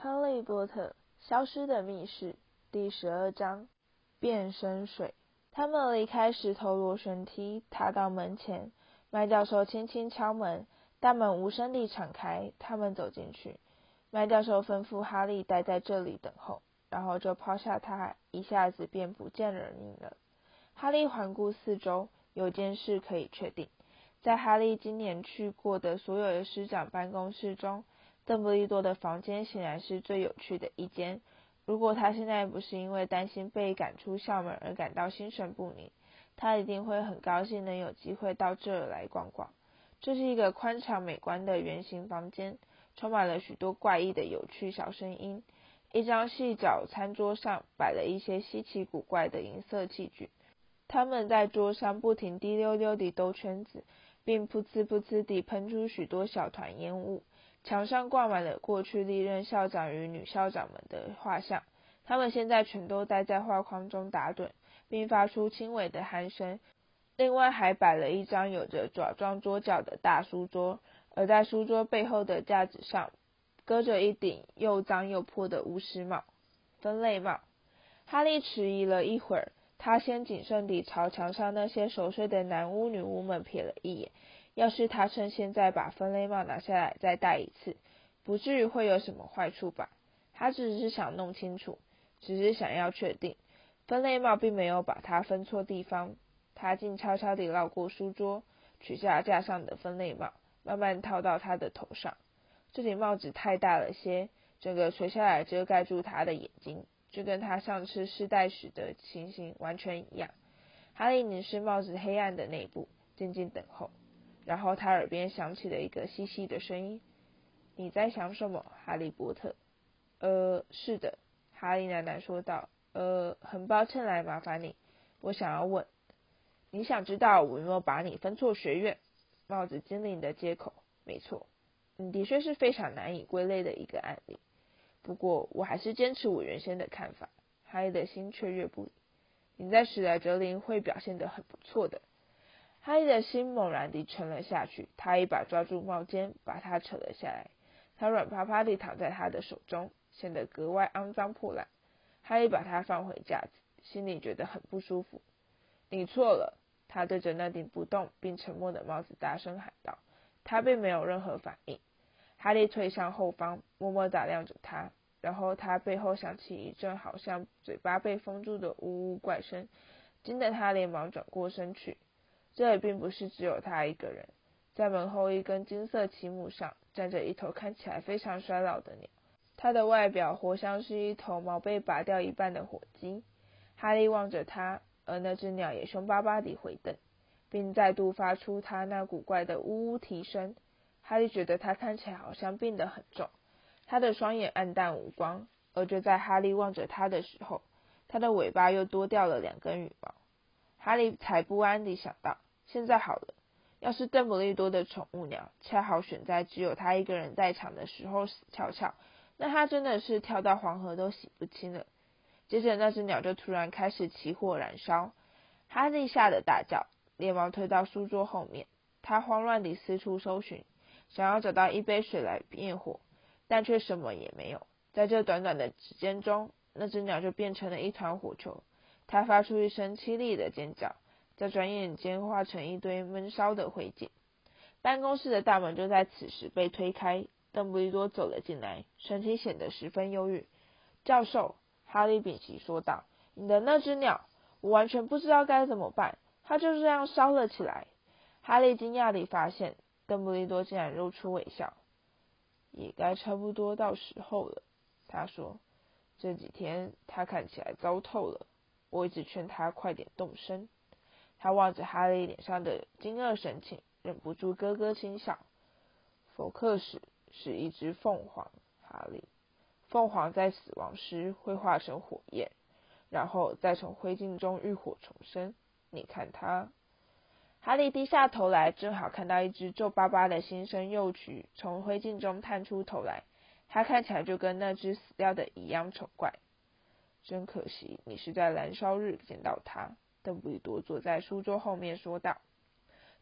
哈利波特消失的密室第12章变身水。他们离开石头螺旋梯，踏到门前。麦教授轻轻敲门，大门无声地敞开，他们走进去。麦教授吩咐哈利待在这里等候，然后就抛下他，一下子便不见人影了。哈利环顾四周，有件事可以确定，在哈利今年去过的所有的师长办公室中，邓布利多的房间显然是最有趣的一间。如果他现在不是因为担心被赶出校门而感到心神不宁，他一定会很高兴能有机会到这来逛逛。这是一个宽敞美观的圆形房间，充满了许多怪异的有趣小声音。一张细角餐桌上摆了一些稀奇古怪的银色器具，他们在桌上不停滴溜溜地兜圈子，并噗呲噗呲地喷出许多小团烟雾。墙上挂满了过去历任校长与女校长们的画像，他们现在全都待在画框中打盹，并发出轻微的鼾声。另外还摆了一张有着爪状桌角的大书桌，而在书桌背后的架子上搁着一顶又脏又破的巫师帽，分类帽。哈利迟疑了一会儿，他先谨慎地朝墙上那些熟睡的男巫女巫们瞥了一眼，要是他趁现在把分类帽拿下来再戴一次，不至于会有什么坏处吧。他只是想弄清楚，只是想要确定。分类帽并没有把他分错地方，他静悄悄地绕过书桌，取下架上的分类帽，慢慢套到他的头上。这顶帽子太大了些，整个垂下来遮盖住他的眼睛，就跟他上次试戴时的情形完全一样。哈利凝视帽子黑暗的内部，静静等候。然后他耳边响起了一个细细的声音：“你在想什么，哈利波特？”“是的。”哈利喃喃说道。“很抱歉来麻烦你，我想要问，你想知道我有没有把你分错学院？”帽子精灵的接口：“没错。”“你的确是非常难以归类的一个案例，不过我还是坚持我原先的看法。”哈利的心雀跃不已。“你在史莱哲林会表现得很不错的。”哈利的心猛然地沉了下去，他一把抓住帽尖，把它扯了下来。他软趴趴地躺在他的手中，显得格外肮脏破烂。哈利把它放回架子，心里觉得很不舒服。“你错了！”他对着那顶不动并沉默的帽子大声喊道。他并没有任何反应。哈利退向后方，默默打量着他，然后他背后响起一阵好像嘴巴被封住的呜呜怪声，惊得他连忙转过身去。这里并不是只有他一个人，在门后一根金色旗木上站着一头看起来非常衰老的鸟，它的外表活像是一头毛被拔掉一半的火鸡。哈利望着它，而那只鸟也凶巴巴地回瞪，并再度发出它那古怪的呜呜啼声。哈利觉得它看起来好像病得很重，它的双眼暗淡无光，而就在哈利望着它的时候，它的尾巴又多掉了2根羽毛。哈利才不安地想到，现在好了，要是邓布利多的宠物鸟恰好选在只有他一个人在场的时候死翘翘，那他真的是跳到黄河都洗不清了。接着那只鸟就突然开始起火燃烧，哈利吓得大叫，连忙推到书桌后面。他慌乱地四处搜寻，想要找到一杯水来灭火，但却什么也没有。在这短短的时间中，那只鸟就变成了一团火球，他发出一声凄厉的尖叫，在转眼间化成一堆闷烧的灰烬。办公室的大门就在此时被推开，邓布利多走了进来，神情显得十分忧郁。“教授，”哈利屏息说道，“你的那只鸟，我完全不知道该怎么办，它就这样烧了起来。”哈利惊讶地发现，邓布利多竟然露出微笑。“也该差不多到时候了。”他说，“这几天它看起来糟透了，我一直劝它快点动身。”他望着哈利脸上的惊愕神情，忍不住咯咯轻笑。“佛克史是一只凤凰，哈利。凤凰在死亡时会化成火焰，然后再从灰烬中浴火重生。你看它。”哈利低下头来，正好看到一只皱巴巴的新生幼雏从灰烬中探出头来，它看起来就跟那只死掉的一样丑怪。“真可惜，你是在燃烧日见到它。”邓布利多坐在书桌后面说道，“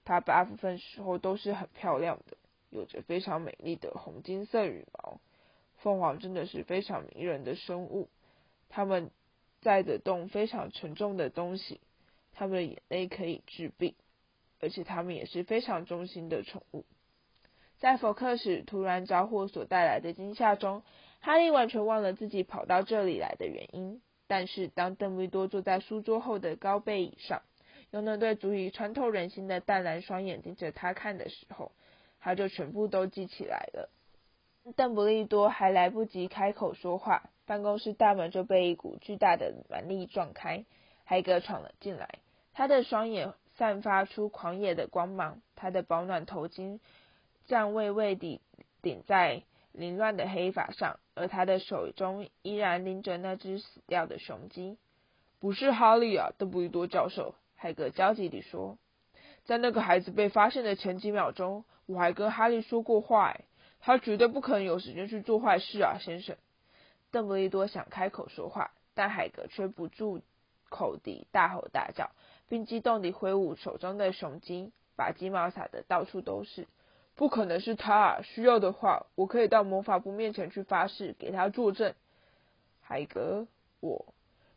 她大部分时候都是很漂亮的，有着非常美丽的红金色羽毛，凤凰真的是非常迷人的生物，它们载得动非常沉重的东西，它们的眼泪可以治病，而且它们也是非常忠心的宠物。在佛克时突然遭祸所带来的惊吓中，哈利完全忘了自己跑到这里来的原因。但是当邓布利多坐在书桌后的高背椅上，用那对足以穿透人心的淡蓝双眼盯着他看的时候，他就全部都记起来了。邓布利多还来不及开口说话，办公室大门就被一股巨大的蛮力撞开，海格闯了进来，他的双眼散发出狂野的光芒，他的保暖头巾站巍巍地顶在凌乱的黑发上，而他的手中依然拎着那只死掉的雄鸡。不是哈利啊，邓布利多教授，海格焦急地说，在那个孩子被发现的前几秒钟，我还跟哈利说过话他绝对不可能有时间去做坏事啊，先生。邓布利多想开口说话，但海格却不住口地大吼大叫，并激动地挥舞手中的雄鸡，把鸡毛撒得到处都是。不可能是他啊，需要的话我可以到魔法部面前去发誓，给他作证。海格，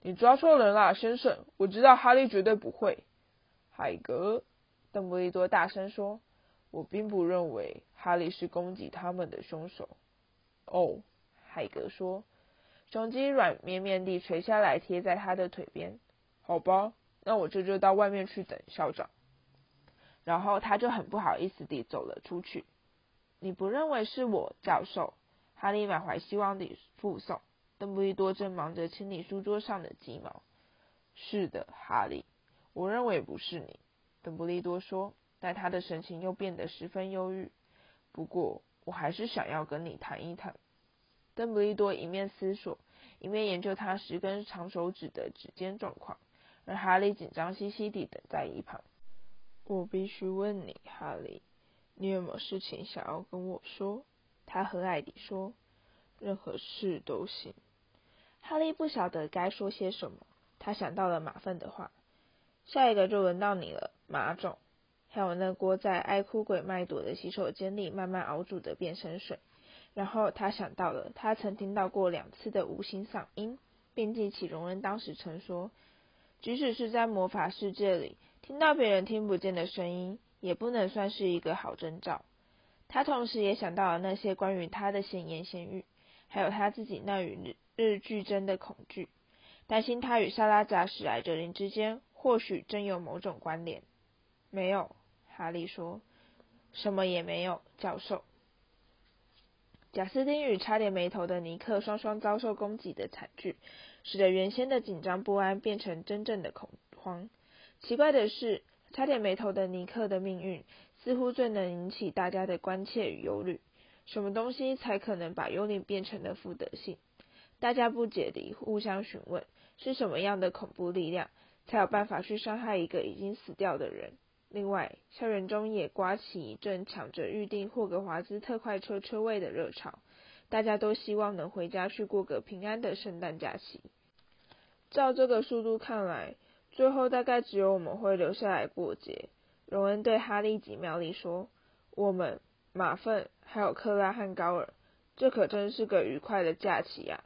你抓错人啦，先生，我知道哈利绝对不会。海格，邓布利多大声说，我并不认为哈利是攻击他们的凶手。哦，海格说，雄鸡软绵绵地垂下来贴在他的腿边。好吧，那我这就到外面去等校长。然后他就很不好意思地走了出去。你不认为是我，教授？哈利满怀希望地附送。邓布利多正忙着清理书桌上的鸡毛。是的，哈利，我认为不是你，邓布利多说，但他的神情又变得十分忧郁。不过我还是想要跟你谈一谈。邓布利多一面思索，一面研究他十根长手指的指尖状况，而哈利紧张兮兮地等在一旁。我必须问你，哈利，你有没有事情想要跟我说？他和蔼地说，任何事都行。哈利不晓得该说些什么，他想到了马粪的话，下一个就轮到你了，马种，还有那锅在爱哭鬼麦朵的洗手间里慢慢熬煮的变身水。然后他想到了他曾听到过2次的无形嗓音，并记起荣恩当时曾说，即使是在魔法世界里听到别人听不见的声音，也不能算是一个好征兆。他同时也想到了那些关于他的闲言闲语，还有他自己那与日俱增的恐惧，担心他与萨拉扎史莱哲林之间或许真有某种关联。没有，哈利说，什么也没有，教授。贾斯汀与差点没头的尼克双双遭受攻击的惨剧，使得原先的紧张不安变成真正的恐慌。奇怪的是，差点没头的尼克的命运似乎最能引起大家的关切与忧虑。什么东西才可能把幽灵变成了复得性？大家不解地互相询问，是什么样的恐怖力量才有办法去伤害一个已经死掉的人？另外，校园中也刮起一阵抢着预定霍格华兹特快车车位的热潮，大家都希望能回家去过个平安的圣诞假期。照这个速度看来，最后大概只有我们会留下来过节，荣恩对哈利及妙丽说，我们、马粪还有克拉和高尔，这可真是个愉快的假期啊。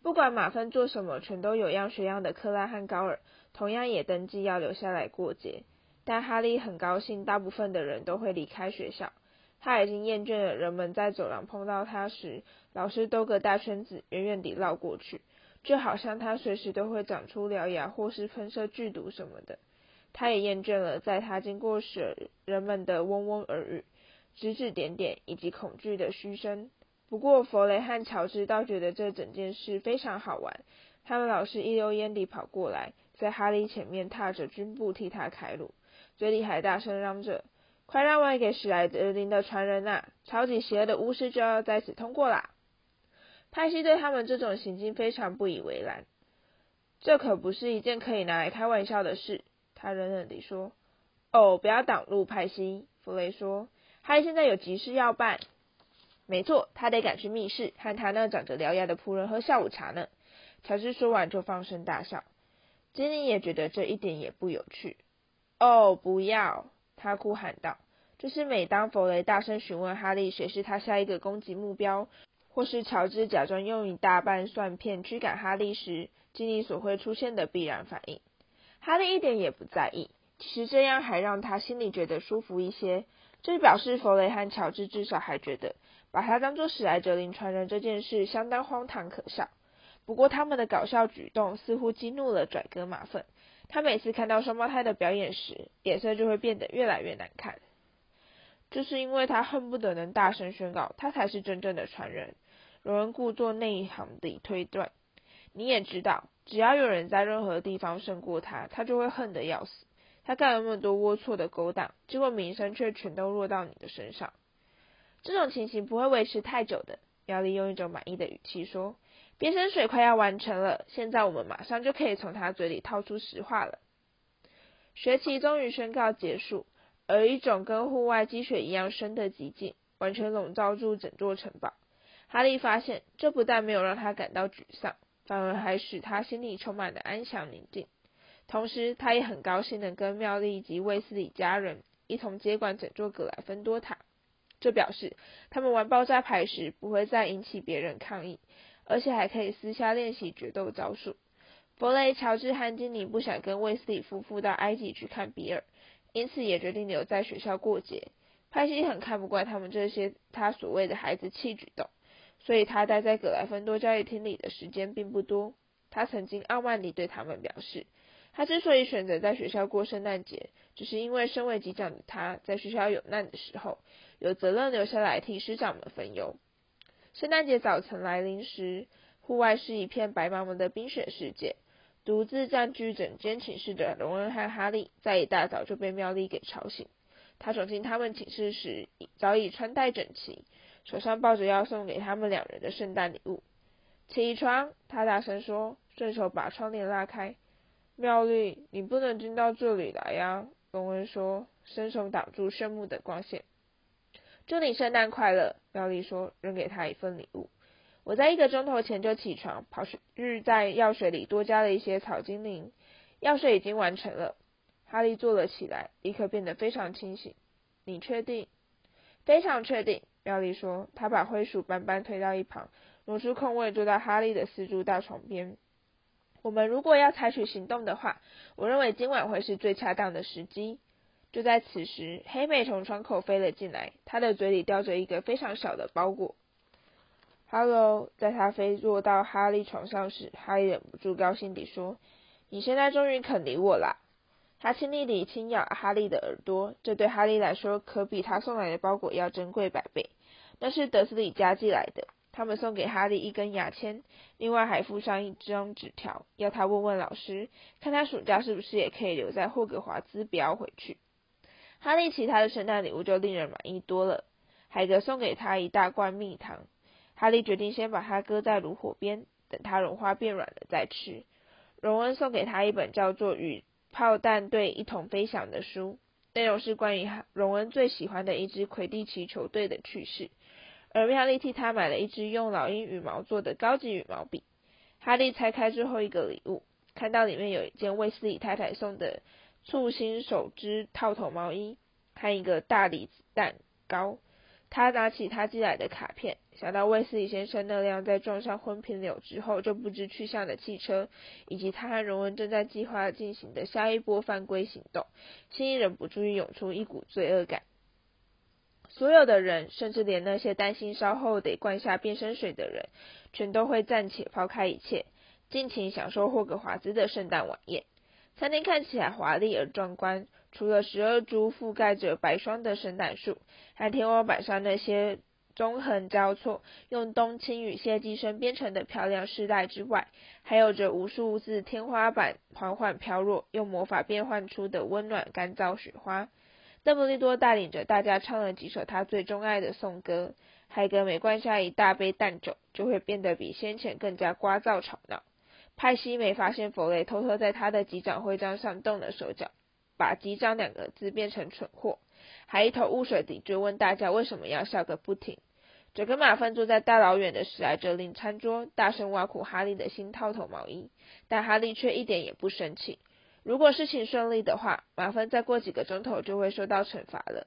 不管马粪做什么，全都有样学样的克拉和高尔同样也登记要留下来过节。但哈利很高兴大部分的人都会离开学校，他已经厌倦了人们在走廊碰到他时，老师兜个大圈子远远地绕过去，就好像他随时都会长出獠牙或是喷射剧毒什么的。他也厌倦了在他经过时人们的嗡嗡耳语、指指点点以及恐惧的嘘声。不过弗雷和乔治倒觉得这整件事非常好玩，他们老师一溜烟地跑过来，在哈利前面踏着军步替他开路，嘴里还大声嚷着，快让位给史莱德林的传人啊，超级邪恶的巫师就要在此通过啦。派西对他们这种行径非常不以为然，这可不是一件可以拿来开玩笑的事，他冷冷地说。哦，不要挡路，派西，弗雷说，哈利现在有急事要办。没错，他得赶去密室和他那长着獠牙的仆人喝下午茶呢，乔治说完就放声大笑。金妮也觉得这一点也不有趣。哦，不要，他哭喊道，就是每当弗雷大声询问哈利谁是他下一个攻击目标，或是乔治假装用一大半蒜片驱赶哈利时，经理所会出现的必然反应。哈利一点也不在意，其实这样还让他心里觉得舒服一些，这表示弗雷和乔治至少还觉得把他当作史莱哲林传人这件事相当荒唐可笑。不过他们的搞笑举动似乎激怒了拽哥马粪，他每次看到双胞胎的表演时，脸色就会变得越来越难看。就是因为他恨不得能大声宣告他才是真正的传人，荣恩故作内行地推断。你也知道，只要有人在任何地方胜过他，他就会恨得要死。他干了那么多龌龊的勾当，结果名声却全都落到你的身上。这种情形不会维持太久的，苗栗用一种满意的语气说，变身水快要完成了，现在我们马上就可以从他嘴里套出实话了。学期终于宣告结束，而一种跟户外积雪一样深的寂静完全笼罩住整座城堡。哈利发现，这不但没有让他感到沮丧，反而还使他心里充满了安详宁静。同时他也很高兴能跟妙丽及卫斯理家人一同接管整座格莱芬多塔，这表示他们玩爆炸牌时不会再引起别人抗议，而且还可以私下练习决斗招数。弗雷、乔治和金妮不想跟卫斯理夫妇到埃及去看比尔，因此也决定留在学校过节。派西很看不惯他们这些他所谓的孩子气举动，所以他待在格莱芬多交易厅里的时间并不多。他曾经傲慢地对他们表示，他之所以选择在学校过圣诞节，只是因为身为级长的他在学校有难的时候，有责任留下来替师长们分忧。圣诞节早晨来临时，户外是一片白茫茫的冰雪世界。独自占据整间寝室的荣恩和哈利在一大早就被妙丽给吵醒。他走进他们寝室时，早已穿戴整齐，手上抱着要送给他们两人的圣诞礼物。起床，他大声说，顺手把窗帘拉开。妙丽，你不能进到这里来呀，荣恩说，伸手挡住炫目的光线。祝你圣诞快乐，妙丽说，扔给他一份礼物。我在1个钟头前就起床，跑去在药水里多加了一些草精灵，药水已经完成了。哈利坐了起来，立刻变得非常清醒。你确定？非常确定，妙丽说，她把灰鼠斑斑推到一旁，挪出空位坐到哈利的四柱大床边。我们如果要采取行动的话，我认为今晚会是最恰当的时机。就在此时，黑妹从窗口飞了进来，她的嘴里叼着一个非常小的包裹。哈喽，在他飞落到哈利床上时，哈利忍不住高兴地说，你现在终于肯理我啦。他亲昵地轻咬哈利的耳朵，这对哈利来说可比他送来的包裹要珍贵100倍。那是德斯里家寄来的，他们送给哈利一根牙签，另外还附上一张纸条，要他问问老师，看他暑假是不是也可以留在霍格华兹，不要回去。哈利其他的圣诞礼物就令人满意多了，海格送给他一大罐蜜糖。哈利决定先把它搁在炉火边，等它融化变软了再吃。荣恩送给他一本叫做《与炮弹队一同飞翔》的书，内容是关于荣恩最喜欢的一支魁地奇球队的趣事。而妙丽替他买了一支用老鹰羽毛做的高级羽毛笔。哈利拆开最后一个礼物，看到里面有一件卫斯理太太送的簇新手织套头毛衣和一个大礼蛋糕。他拿起他寄来的卡片，想到卫斯理先生那辆在撞上昏平柳之后就不知去向的汽车，以及他和荣恩正在计划进行的下一波犯规行动，心里忍不住涌出一股罪恶感。所有的人，甚至连那些担心稍后得灌下变身水的人，全都会暂且抛开一切，尽情享受霍格华兹的圣诞晚宴。餐厅看起来华丽而壮观，除了12株覆盖着白霜的圣诞树，还天花板上那些纵横交错用冬青与谢寄生编成的漂亮饰带之外，还有着无数自天花板缓缓飘落用魔法变换出的温暖干燥雪花。邓布利多带领着大家唱了几首他最钟爱的颂歌，海格每灌下一大杯淡酒就会变得比先前更加聒噪吵闹。派西没发现弗雷偷偷在他的级长徽章上动了手脚，把级长2个字变成蠢货，还一头雾水地追问大家为什么要笑个不停。整个马粪坐在大老远的史莱哲林餐桌，大声挖苦哈利的新套头毛衣，但哈利却一点也不生气。如果事情顺利的话，马粪再过几个钟头就会受到惩罚了。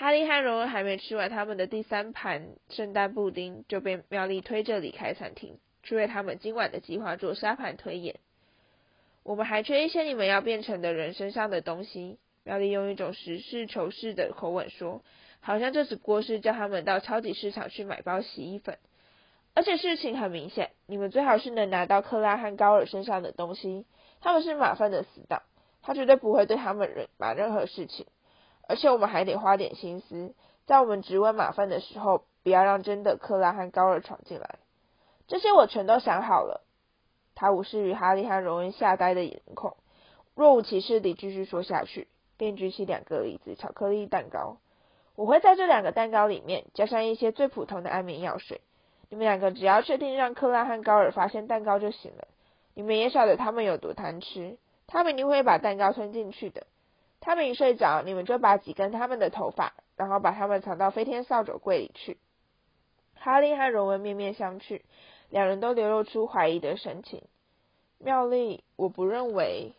哈利和荣恩还没吃完他们的第三盘圣诞布丁，就被妙丽推着离开餐厅，去为他们今晚的计划做沙盘推演。我们还缺一些你们要变成的人身上的东西，妙丽用一种实事求是的口吻说，好像这只锅是叫他们到超级市场去买包洗衣粉。而且事情很明显，你们最好是能拿到克拉和高尔身上的东西，他们是马粪的死党，他绝对不会对他们把任何事情。而且我们还得花点心思，在我们质问马粪的时候，不要让真的克拉和高尔闯进来。这些我全都想好了。他无视于哈利和荣恩吓呆的眼孔，若无其事地继续说下去，并举起两个梨子巧克力蛋糕。我会在这两个蛋糕里面加上一些最普通的安眠药水，你们两个只要确定让克拉和高尔发现蛋糕就行了。你们也晓得他们有多贪吃，他们一定会把蛋糕吞进去的。他们一睡着，你们就拔几根他们的头发，然后把他们藏到飞天扫帚柜里去。哈利和荣恩面面相觑，两人都流露出怀疑的神情。妙丽，我不认为，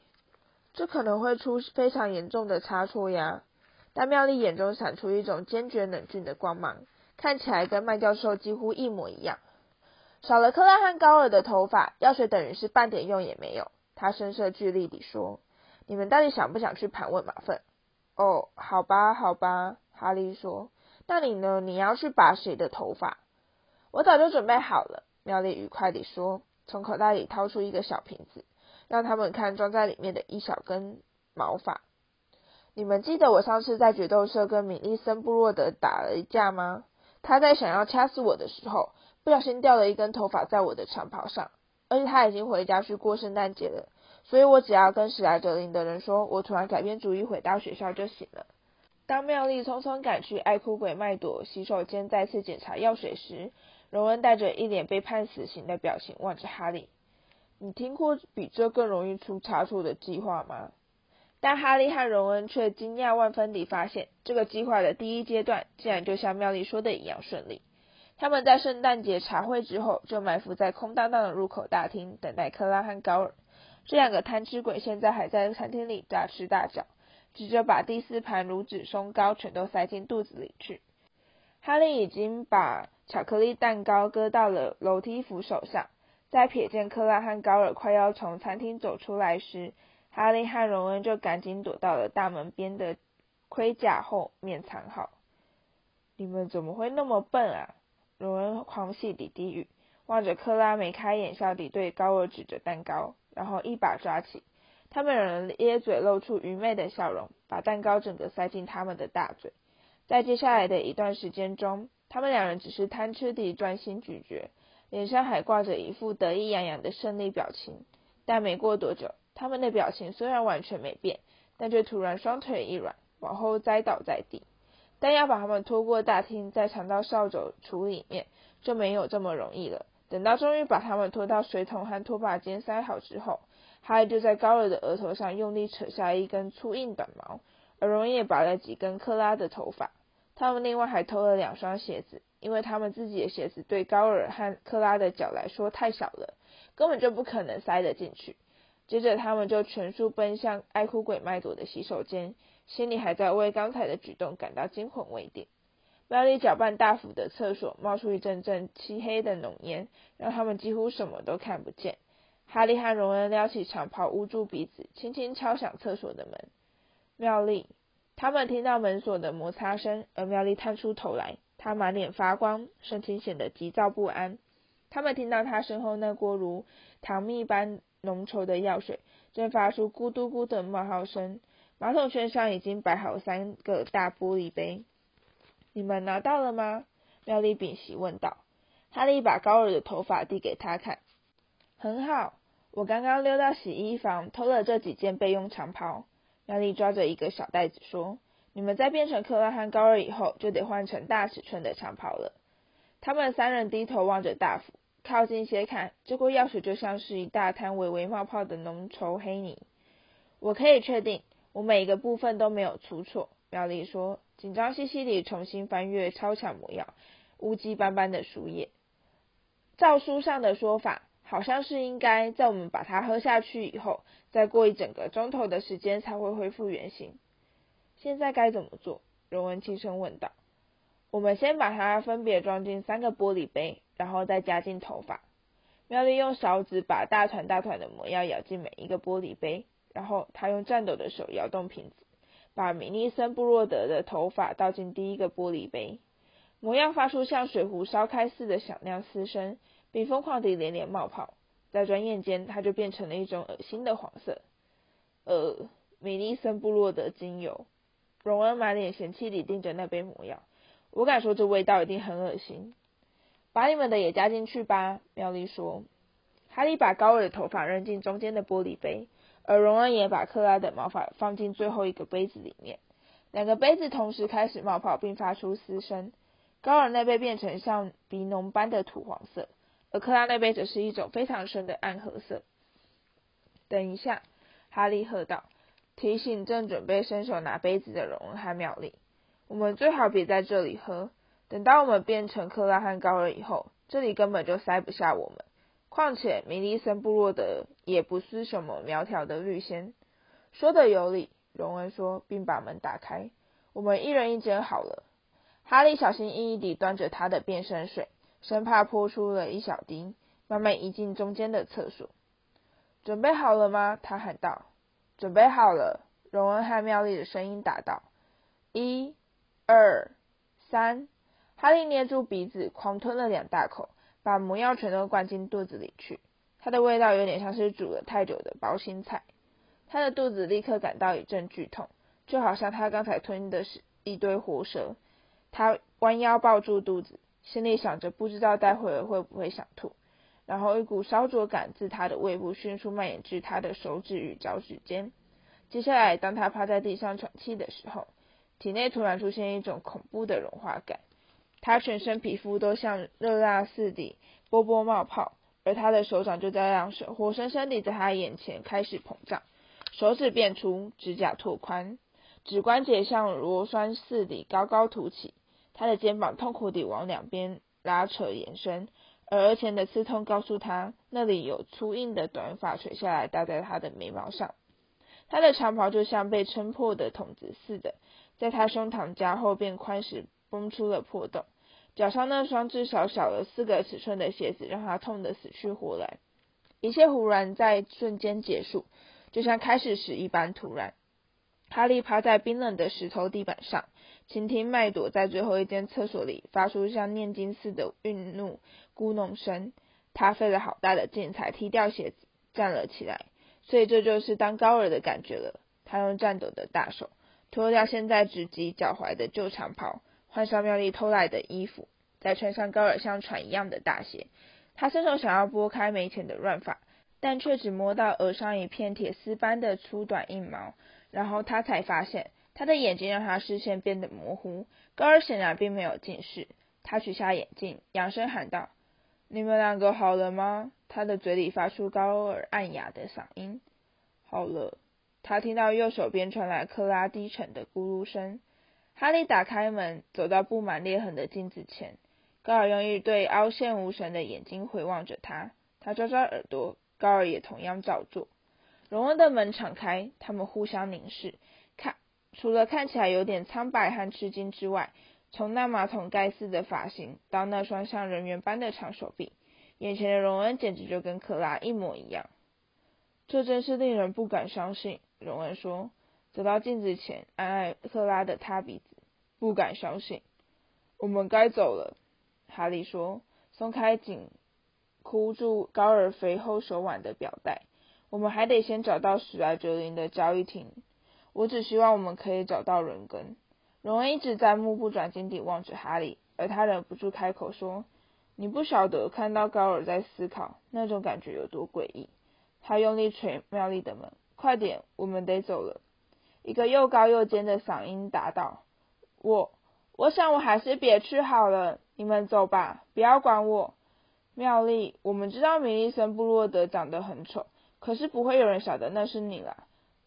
这可能会出非常严重的差错呀。但妙丽眼中闪出一种坚决冷峻的光芒，看起来跟麦教授几乎一模一样。少了克拉和高尔的头发，药水等于是半点用也没有。他声色俱厉地说。你们到底想不想去盘问马粪？哦，好吧，好吧，哈利说。那你呢？你要去拔谁的头发？我早就准备好了，妙丽愉快地说，从口袋里掏出一个小瓶子，让他们看装在里面的一小根毛发。你们记得我上次在决斗社跟米利森布洛德打了一架吗？他在想要掐死我的时候，不小心掉了一根头发在我的长袍上，而且他已经回家去过圣诞节了。所以我只要跟史莱哲林的人说我突然改变主意回到学校就行了。当妙丽匆匆赶去爱哭鬼麦朵洗手间再次检查药水时，荣恩带着一脸被判死刑的表情望着哈利。你听过比这更容易出差错的计划吗？但哈利和荣恩却惊讶万分地发现，这个计划的第一阶段竟然就像妙丽说的一样顺利。他们在圣诞节茶会之后就埋伏在空荡荡的入口大厅，等待克拉和高尔。这两个贪吃鬼现在还在餐厅里大吃大嚼，急着把第四盘乳脂松糕全都塞进肚子里去。哈利已经把巧克力蛋糕搁到了楼梯扶手上，在瞥见克拉和高尔快要从餐厅走出来时，哈利和荣恩就赶紧躲到了大门边的盔甲后面藏好。你们怎么会那么笨啊？荣恩狂喜地低语，望着克拉眉开眼笑地对高尔指着蛋糕，然后一把抓起。他们两人咧嘴露出愚昧的笑容，把蛋糕整个塞进他们的大嘴。在接下来的一段时间中，他们两人只是贪吃地专心咀嚼，脸上还挂着一副得意洋洋的胜利表情。但没过多久，他们的表情虽然完全没变，但却突然双腿一软，往后栽倒在地。但要把他们拖过大厅，再藏到扫帚橱里面，就没有这么容易了。等到终于把他们拖到水桶和拖把间塞好之后，哈利就在高尔的额头上用力扯下一根粗硬短毛，而荣恩也拔了几根克拉的头发。他们另外还偷了两双鞋子，因为他们自己的鞋子对高尔和克拉的脚来说太小了，根本就不可能塞得进去。接着他们就全速奔向爱哭鬼麦朵的洗手间，心里还在为刚才的举动感到惊魂未定。妙丽搅拌大釜的厕所冒出一阵阵漆黑的浓烟，让他们几乎什么都看不见。哈利和荣恩撩起长袍捂住鼻子，轻轻敲响厕所的门。妙丽，他们听到门锁的摩擦声，而妙丽探出头来，她满脸发光，神情显得急躁不安。他们听到她身后那锅如糖蜜般浓稠的药水正发出咕嘟咕的冒号声，马桶圈上已经摆好三个大玻璃杯。你们拿到了吗？妙丽屏息问道。哈利把高尔的头发递给他看。很好，我刚刚溜到洗衣房偷了这几件备用长袍。妙丽抓着一个小袋子说，你们在变成克拉和高尔以后，就得换成大尺寸的长袍了。他们三人低头望着大釜，靠近些看，这锅药水就像是一大滩微微冒泡的浓稠黑泥。我可以确定，我每一个部分都没有出错，妙丽说，紧张兮兮地重新翻阅超强魔药乌鸡斑斑的书页。照书上的说法，好像是应该在我们把它喝下去以后，再过一整个钟头的时间才会恢复原形。现在该怎么做？荣恩轻声问道。我们先把它分别装进3个玻璃杯，然后再加进头发。妙丽用勺子把大团大团的魔药舀进每一个玻璃杯，然后她用颤抖的手摇动瓶子，把米利森布洛德的头发倒进第一个玻璃杯。魔药发出像水壶烧开似的响亮嘶声，并疯狂地连连冒泡，在转眼间它就变成了一种恶心的黄色。米利森布洛德精油。荣恩满脸嫌弃地盯着那杯魔药，我敢说这味道一定很恶心。把你们的也加进去吧，妙丽说。哈利把高尔的头发扔进中间的玻璃杯，而荣恩也把克拉的毛发放进最后一个杯子里面。2个杯子同时开始冒泡并发出嘶声，高尔那杯变成像鼻脓般的土黄色，而克拉那杯则是一种非常深的暗褐色。等一下，哈利喝道，提醒正准备伸手拿杯子的荣恩和妙丽，我们最好别在这里喝。等到我们变成克拉和高尔以后，这里根本就塞不下我们。况且米利森布洛德也不是什么苗条的绿仙。说的有理，荣恩说，并把门打开。我们一人一间好了。哈利小心翼翼地端着他的变身水，生怕泼出了一小滴，慢慢移进中间的厕所。准备好了吗？他喊道。准备好了，荣恩和妙丽的声音打到。1、2、3。哈利捏住鼻子，狂吞了2大口，把魔药全都灌进肚子里去。它的味道有点像是煮了太久的包心菜。他的肚子立刻感到一阵剧痛，就好像他刚才吞的是一堆活蛇。他弯腰抱住肚子，心里想着不知道待会儿会不会想吐。然后一股烧灼感自他的胃部迅速蔓延至他的手指与脚趾间。接下来，当他趴在地上喘气的时候，体内突然出现一种恐怖的融化感。他全身皮肤都像热辣似的波波冒泡，而他的手掌就这样活生生地在他眼前开始膨胀，手指变粗，指甲拓宽，指关节像螺栓似的高高凸起。他的肩膀痛苦地往两边拉扯延伸，而额前的刺痛告诉他，那里有粗硬的短发垂下来搭在他的眉毛上。他的长袍就像被撑破的筒子似的，在他胸膛夹后边宽时崩出了破洞。脚上那双至少小了4个尺寸的鞋子让他痛得死去活来。一切忽然在瞬间结束，就像开始时一般突然。哈利趴在冰冷的石头地板上，倾听麦朵在最后一间厕所里发出像念经似的愠怒咕哝声。他费了好大的劲才踢掉鞋子站了起来，所以这就是当高尔的感觉了。他用颤抖的大手脱掉现在只及脚踝的旧长袍，换上妙丽偷来的衣服，再穿上高尔像船一样的大鞋。他伸手想要拨开眉前的乱发，但却只摸到额上一片铁丝般的粗短硬毛。然后他才发现，他的眼睛让他视线变得模糊。高尔显然并没有近视，他取下眼镜，扬声喊道：“你们2个好了吗？”他的嘴里发出高尔暗哑的嗓音。好了，他听到右手边传来克拉低沉的咕噜声。哈利打开门，走到布满裂痕的镜子前。高尔用一对凹陷无神的眼睛回望着他，他抓抓耳朵，高尔也同样照做。荣恩的门敞开，他们互相凝视，除了看起来有点苍白和吃惊之外，从那马桶盖似的发型到那双像人猿般的长手臂，眼前的荣恩简直就跟克拉一模一样。这真是令人不敢相信，荣恩说。走到镜子前，按按克拉的塌鼻子。不敢相信。我们该走了，哈利说，松开紧箍住高尔肥厚手腕的表带。我们还得先找到10来9零的交易厅。我只希望我们可以找到人根。荣恩一直在目不转睛地望着哈利，而他忍不住开口说：“你不晓得看到高尔在思考，那种感觉有多诡异。”他用力捶妙丽的门：“快点，我们得走了。”一个又高又尖的嗓音答道：“我想我还是别去好了，你们走吧，不要管我。”妙丽，我们知道米利森布洛德长得很丑，可是不会有人晓得那是你啦。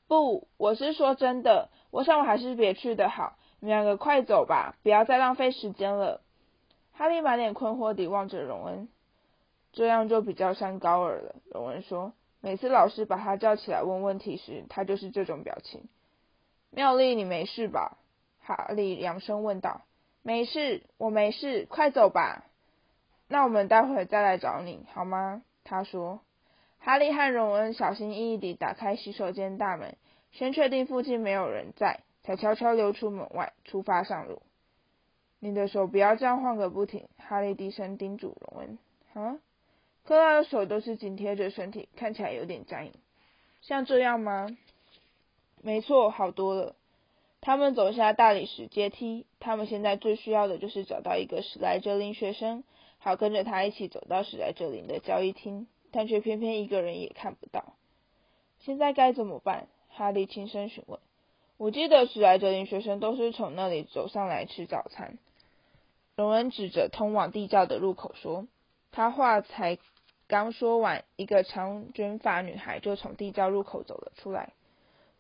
不，我是说真的，我想我还是别去的好，你们2个快走吧，不要再浪费时间了。哈利满脸困惑地望着荣恩。这样就比较像高尔了，荣恩说，每次老师把他叫起来问问题时，他就是这种表情。妙丽，你没事吧？哈利扬声问道。没事，我没事，快走吧。那我们待会再来找你，好吗？他说。哈利和荣恩小心翼翼地打开洗手间大门，先确定附近没有人在，才悄悄溜出门外，出发上路。你的手不要这样晃个不停，哈利低声叮嘱荣恩。啊？科拉的手都是紧贴着身体，看起来有点僵硬。像这样吗？没错，好多了。他们走下大理石阶梯，他们现在最需要的就是找到一个史莱哲林学生，好跟着他一起走到史莱哲林的交易厅，但却偏偏一个人也看不到。现在该怎么办？哈利轻声询问。我记得史莱哲林学生都是从那里走上来吃早餐。荣恩指着通往地窖的入口说。他话才刚说完，一个长卷发女孩就从地窖入口走了出来。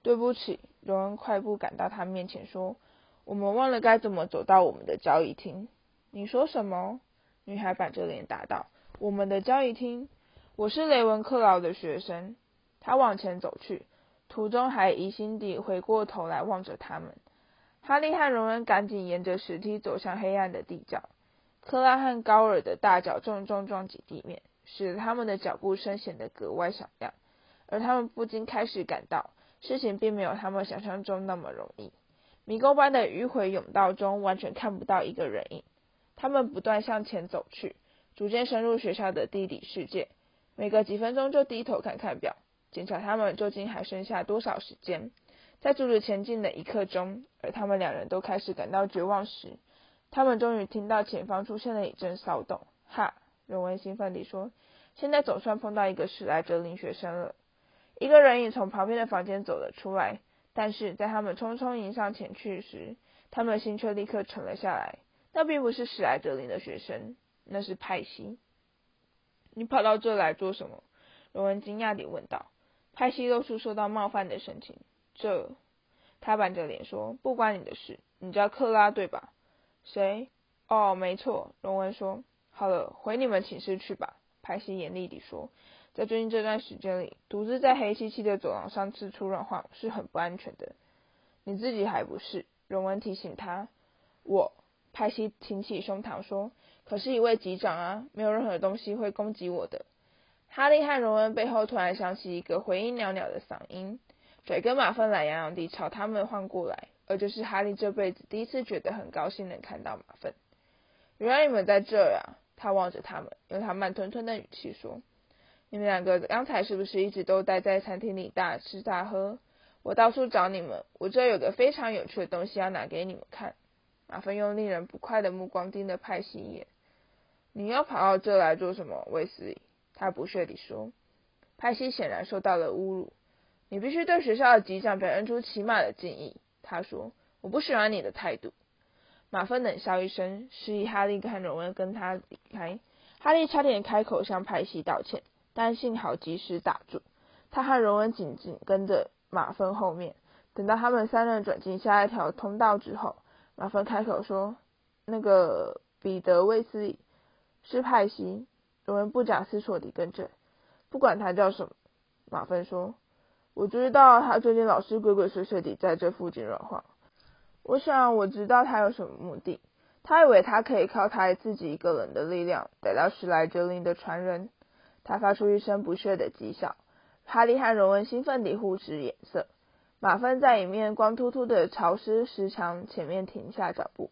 对不起，荣恩快步赶到他面前说，我们忘了该怎么走到我们的交易厅。你说什么？女孩板着脸答道。我们的交易厅？我是雷文克劳的学生。他往前走去，途中还疑心地回过头来望着他们。哈利和荣恩赶紧沿着石梯走向黑暗的地窖。克拉和高尔的大脚重重撞击地面，使他们的脚步声显得格外响亮，而他们不禁开始感到事情并没有他们想象中那么容易。迷宫般的迂回甬道中完全看不到一个人影，他们不断向前走去，逐渐深入学校的地理世界。每隔几分钟就低头看看表，检查他们究竟还剩下多少时间。在阻止前进的一刻中，而他们两人都开始感到绝望时，他们终于听到前方出现了一阵骚动。哈，荣恩兴奋地说，现在总算碰到一个史莱哲林学生了。一个人影从旁边的房间走了出来，但是在他们匆匆迎上前去时，他们的心却立刻沉了下来。那并不是史莱哲林的学生，那是派西。你跑到这来做什么？荣恩惊讶地问道。派西露出受到冒犯的神情。这，他板着脸说，不关你的事。你叫克拉对吧？谁？哦，没错，荣恩说。好了，回你们寝室去吧，派西严厉地说。在最近这段时间里，独自在黑漆漆的走廊上四处乱晃是很不安全的。你自己还不是？荣恩提醒他。我，派西挺起胸膛说，可是一位级长啊，没有任何东西会攻击我的。哈利和荣恩背后突然响起一个回音袅袅的嗓音，拽根马粪懒洋洋地朝他们晃过来，而这是哈利这辈子第一次觉得很高兴能看到马粪。原来你们在这儿啊！他望着他们，用他慢吞吞的语气说。你们两个刚才是不是一直都待在餐厅里大吃大喝？我到处找你们，我这有个非常有趣的东西要拿给你们看。马芬用令人不快的目光盯着派西一眼。你要跑到这来做什么，卫斯理？他不屑地说。派西显然受到了侮辱。你必须对学校的级长表现出起码的敬意，他说。我不喜欢你的态度。马芬冷笑一声，示意哈利和荣恩跟他离开。哈利差点开口向派西道歉，但幸好及时打住，他和荣恩紧紧跟着马芬后面。等到他们三人转进下一条通道之后，马芬开口说，那个彼得·卫斯理是派西。荣恩不假思索地跟着。不管他叫什么，马芬说，我知道他最近老是鬼鬼祟祟地在这附近乱晃。我想我知道他有什么目的。他以为他可以靠他自己一个人的力量逮到史莱哲林的传人。他发出一声不屑的讥笑，哈利和荣恩兴奋地互使眼色。马芬在一面光秃秃的潮湿石墙前面停下脚步。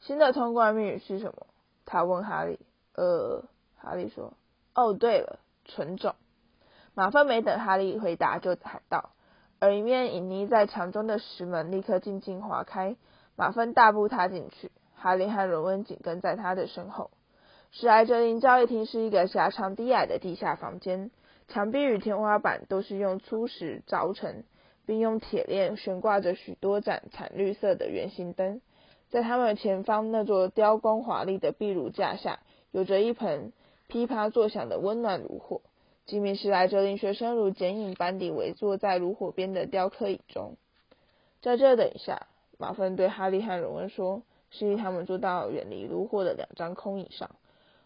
新的通关密语是什么？他问哈利。哈利说，哦对了，纯种。马芬没等哈利回答就喊道，而一面隐匿在墙中的石门立刻静静划开，马芬大步踏进去，哈利和荣恩紧跟在他的身后。史莱哲林交易厅是一个狭长低矮的地下房间，墙壁与天花板都是用粗石凿成，并用铁链悬挂着许多盏惨绿色的圆形灯。在他们前方那座雕工华丽的壁炉架下，有着一盆噼啪作响的温暖炉火。几名史莱哲林学生如剪影般地围坐在炉火边的雕刻椅中。在这等一下，马芬对哈利和荣恩说，示意他们坐到远离炉火的两张空椅上。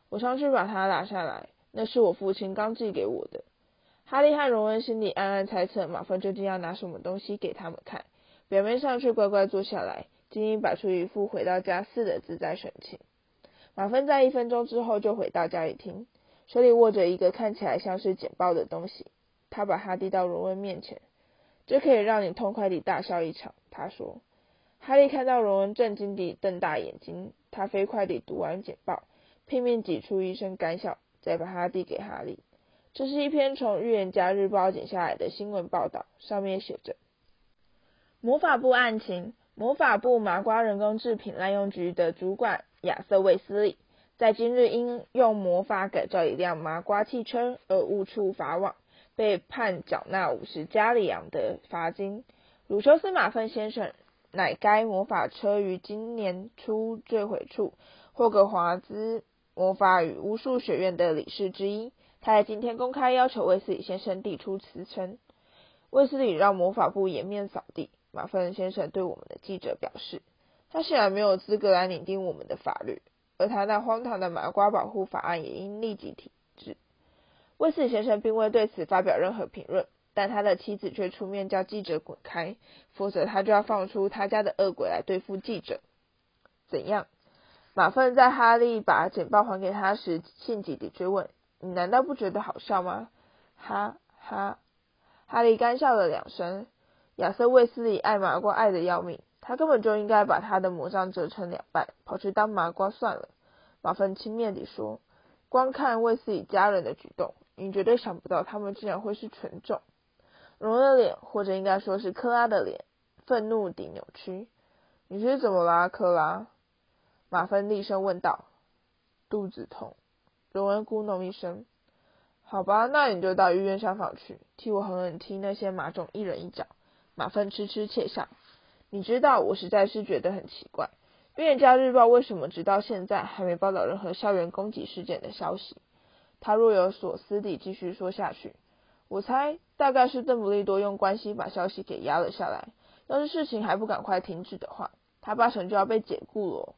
我上去把它拿下来，那是我父亲刚寄给我的。哈利和荣恩心里暗暗猜测马芬究竟要拿什么东西给他们看，表面上却乖乖坐下来，精英摆出一副回到家似的自在神情。马芬在1分钟之后就回到家里厅，手里握着一个看起来像是剪报的东西，他把它递到荣恩面前。这可以让你痛快地大笑一场，他说。哈利看到荣恩震惊地瞪大眼睛，他飞快地读完简报，拼命挤出一声干笑，再把它递给哈利。这是一篇从《预言家日报》剪下来的新闻报道，上面写着：魔法部案情，魔法部麻瓜人工制品滥用局的主管亚瑟·卫斯理，在今日因用魔法改造一辆麻瓜汽车而误触法网，被判缴纳50加里昂的罚金。鲁修斯·马芬先生乃该魔法车于今年初坠毁处霍格华兹魔法与巫术学院的理事之一，他在今天公开要求卫斯理先生递出辞呈。卫斯理让魔法部颜面扫地，马芬先生对我们的记者表示，他显然没有资格来拟定我们的法律，而他那荒唐的麻瓜保护法案也应立即停止。卫斯理先生并未对此发表任何评论，但他的妻子却出面叫记者滚开，否则他就要放出他家的恶鬼来对付记者。怎样？马芬在哈利把简报还给他时性急地追问，你难道不觉得好笑吗？哈哈，哈利干笑了2声。亚瑟·卫斯理爱麻瓜爱得要命，他根本就应该把他的魔杖折成2半，跑去当麻瓜算了。马芬轻蔑地说，光看卫斯理家人的举动，你绝对想不到他们竟然会是纯种。荣恩的脸，或者应该说是克拉的脸，愤怒地扭曲。你是怎么啦，克拉？马芬厉声问道。肚子痛。荣恩咕哝一声。好吧，那你就到医院厢房去，替我狠狠踢那些麻种1人1脚。马芬痴痴窃笑。你知道，我实在是觉得很奇怪，《预言家日报》为什么直到现在还没报道任何校园攻击事件的消息？他若有所思地继续说下去。我猜大概是邓布利多用关系把消息给压了下来，要是事情还不赶快停止的话，他8成就要被解雇了。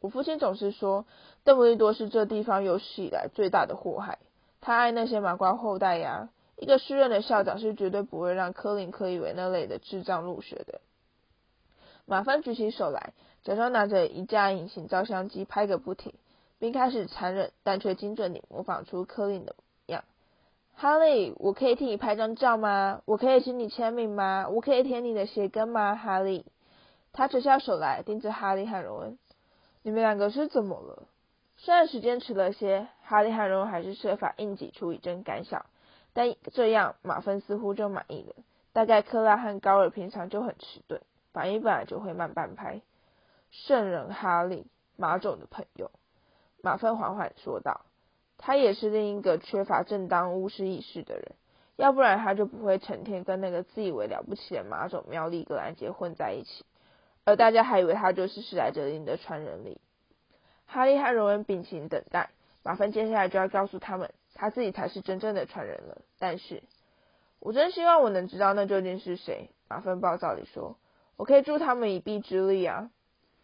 我父亲总是说，邓布利多是这地方有史以来最大的祸害，他爱那些麻瓜后代呀。一个诗人的校长是绝对不会让科林·克里维那类的智障入学的。马芬举起手来，假装拿着一架隐形照相机拍个不停，并开始残忍但却精准地模仿出科林的。哈利，我可以替你拍张照吗？我可以请你签名吗？我可以舔你的鞋跟吗？哈利，他垂下手来，盯着哈利和荣恩。你们2个是怎么了？虽然时间迟了些，哈利和荣恩还是设法硬挤出一阵干笑，但这样马芬似乎就满意了。大概克拉和高尔平常就很迟钝，反应本来就会慢半拍。圣人哈利，马种的朋友，马芬缓缓说道。他也是另一个缺乏正当巫师意识的人，要不然他就不会成天跟那个自以为了不起的麻种妙丽格兰杰混在一起，而大家还以为他就是史莱哲林的传人里。哈利和荣恩屏息等待，马芬接下来就要告诉他们，他自己才是真正的传人了。但是，我真希望我能知道那究竟是谁，马芬暴躁地说，我可以助他们一臂之力啊。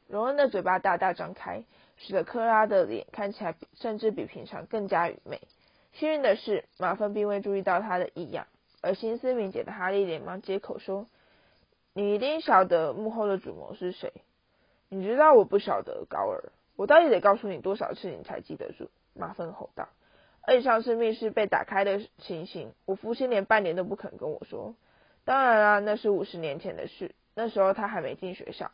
荣恩的嘴巴大大张开，使得克拉的脸看起来甚至比平常更加愚昧。幸运的是，马芬并未注意到他的异样，而心思敏捷的哈利连忙接口说，你一定晓得幕后的主谋是谁。你知道我不晓得，高尔，我到底得告诉你多少次你才记得住？马芬吼道。而且上次密室被打开的情形，我父亲连半年都不肯跟我说。当然啦，那是50年前的事，那时候他还没进学校，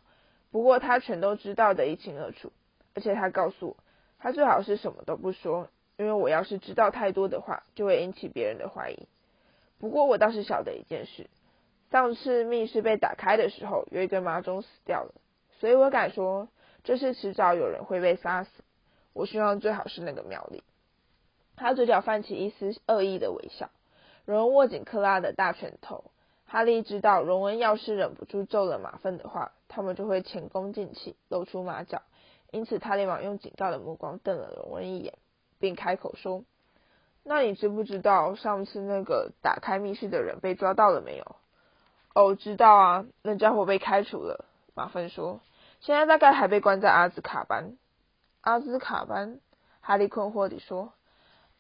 不过他全都知道得一清二楚。而且他告诉我，他最好是什么都不说，因为我要是知道太多的话，就会引起别人的怀疑。不过我倒是晓得一件事，上次密室被打开的时候，有一个麻种死掉了，所以我敢说，这是迟早有人会被杀死。我希望最好是那个妙丽。他嘴角泛起一丝恶意的微笑。荣恩握紧克拉的大拳头。哈利知道，荣恩要是忍不住揍了马芬的话，他们就会前功尽弃，露出马脚。因此他连忙用警告的目光瞪了荣恩一眼，并开口说，那你知不知道上次那个打开密室的人被抓到了没有？哦，知道啊，那家伙被开除了，马芬说，现在大概还被关在阿兹卡班。阿兹卡班？哈利困惑地说。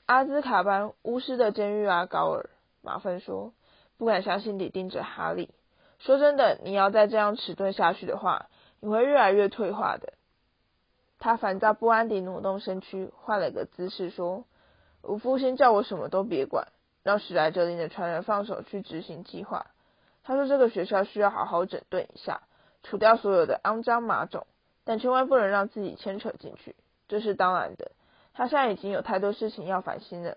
阿兹卡班，巫师的监狱啊，高尔，马芬说，不敢相信地盯着哈利。说真的，你要再这样迟钝下去的话，你会越来越退化的。他烦躁不安地挪动身躯，换了个姿势说，我父亲叫我什么都别管，让史莱哲林的传人放手去执行计划。他说这个学校需要好好整顿一下，除掉所有的肮脏马种，但千万不能让自己牵扯进去，这是当然的。他现在已经有太多事情要烦心了。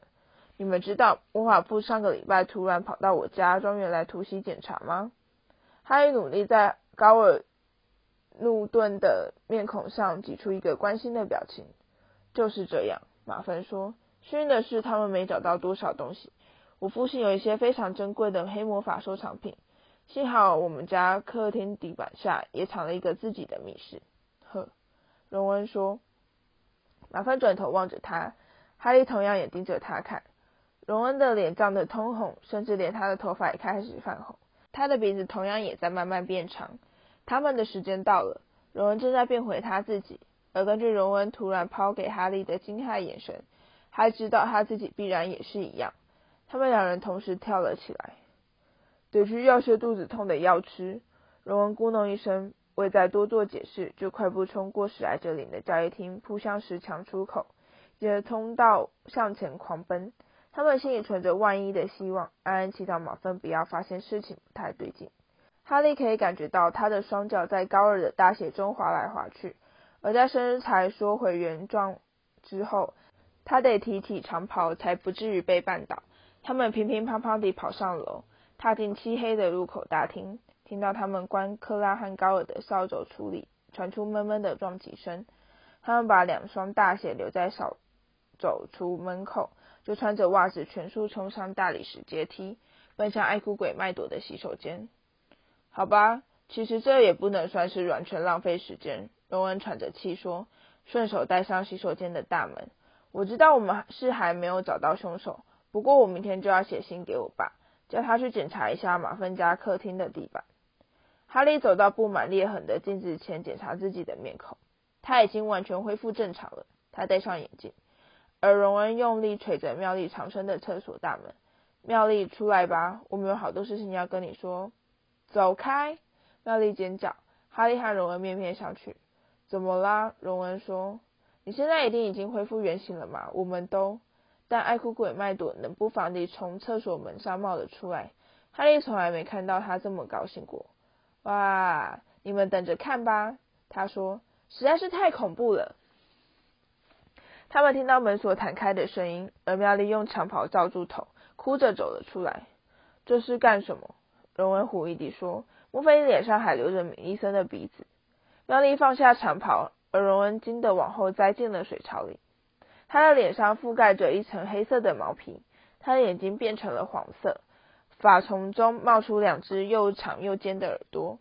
你们知道魔法部上个礼拜突然跑到我家庄园来突袭检查吗？哈利努力在高尔努顿的面孔上挤出一个关心的表情。就是这样，马芬说，幸运的是他们没找到多少东西。我父亲有一些非常珍贵的黑魔法收藏品，幸好我们家客厅底板下也藏了一个自己的密室。呵，荣恩说。马芬转头望着他，哈利同样也盯着他看。荣恩的脸涨得通红，甚至连他的头发也开始泛红，他的鼻子同样也在慢慢变长。他们的时间到了，荣恩正在变回他自己，而根据荣恩突然抛给哈利的惊骇眼神，他知道他自己必然也是一样。他们两人同时跳了起来。得去要些肚子痛的药吃，荣恩咕哝一声，未再多做解释，就快步冲过史莱哲林的交易厅，扑向石墙出口，沿着通道向前狂奔。他们心里存着万一的希望，暗暗祈祷马芬不要发现事情不太对劲。哈利可以感觉到他的双脚在高二的大雪中滑来滑去，而在身材缩回原状之后，他得提起长袍才不至于被绊倒。他们乒乒乓乓地跑上楼，踏进漆黑的入口大厅，听到他们关克拉和高尔的扫帚处理传出闷闷的撞击声。他们把两双大鞋留在扫帚出门口，就穿着袜子全速冲上大理石阶梯，奔向爱哭鬼麦朵的洗手间。好吧，其实这也不能算是完全浪费时间，荣恩喘着气说，顺手带上洗手间的大门。我知道我们是还没有找到凶手，不过我明天就要写信给我爸，叫他去检查一下马芬家客厅的地板。哈利走到布满裂痕的镜子前，检查自己的面孔，他已经完全恢复正常了。他戴上眼镜，而荣恩用力捶着妙丽藏身的厕所大门。妙丽，出来吧，我们有好多事情要跟你说。走开！妙丽尖叫。哈利和荣恩面面相觑。怎么啦？荣恩说。你现在一定已经恢复原形了嘛？我们都……但爱哭鬼麦朵冷不防地从厕所门上冒了出来，哈利从来没看到他这么高兴过。哇，你们等着看吧，他说，实在是太恐怖了。他们听到门锁弹开的声音，而妙丽用长袍罩住头，哭着走了出来。这是干什么？荣恩狐疑地说，莫非你脸上还留着米利森的鼻子？妙丽放下长袍，而荣恩惊得往后栽进了水槽里。他的脸上覆盖着一层黑色的毛皮，他的眼睛变成了黄色，发丛中冒出两只又长又尖的耳朵。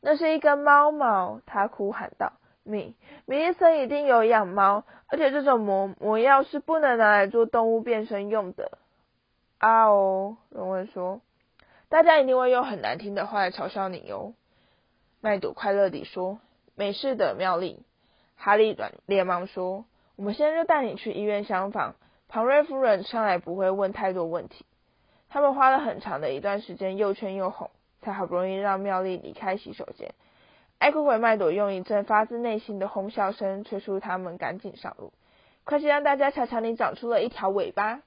那是一根猫毛，他哭喊道，米利森一定有养猫，而且这种魔药是不能拿来做动物变身用的。啊哦，荣恩说，大家一定会用很难听的话来嘲笑你哟。麦朵快乐地说。没事的，妙丽，哈利连忙说，我们现在就带你去医院厢房，庞瑞夫人上来不会问太多问题。他们花了很长的一段时间又劝又哄，才好不容易让妙丽离开洗手间。爱哭鬼麦朵用一阵发自内心的哄笑声催促他们赶紧上路。快去让大家瞧瞧你长出了一条尾巴。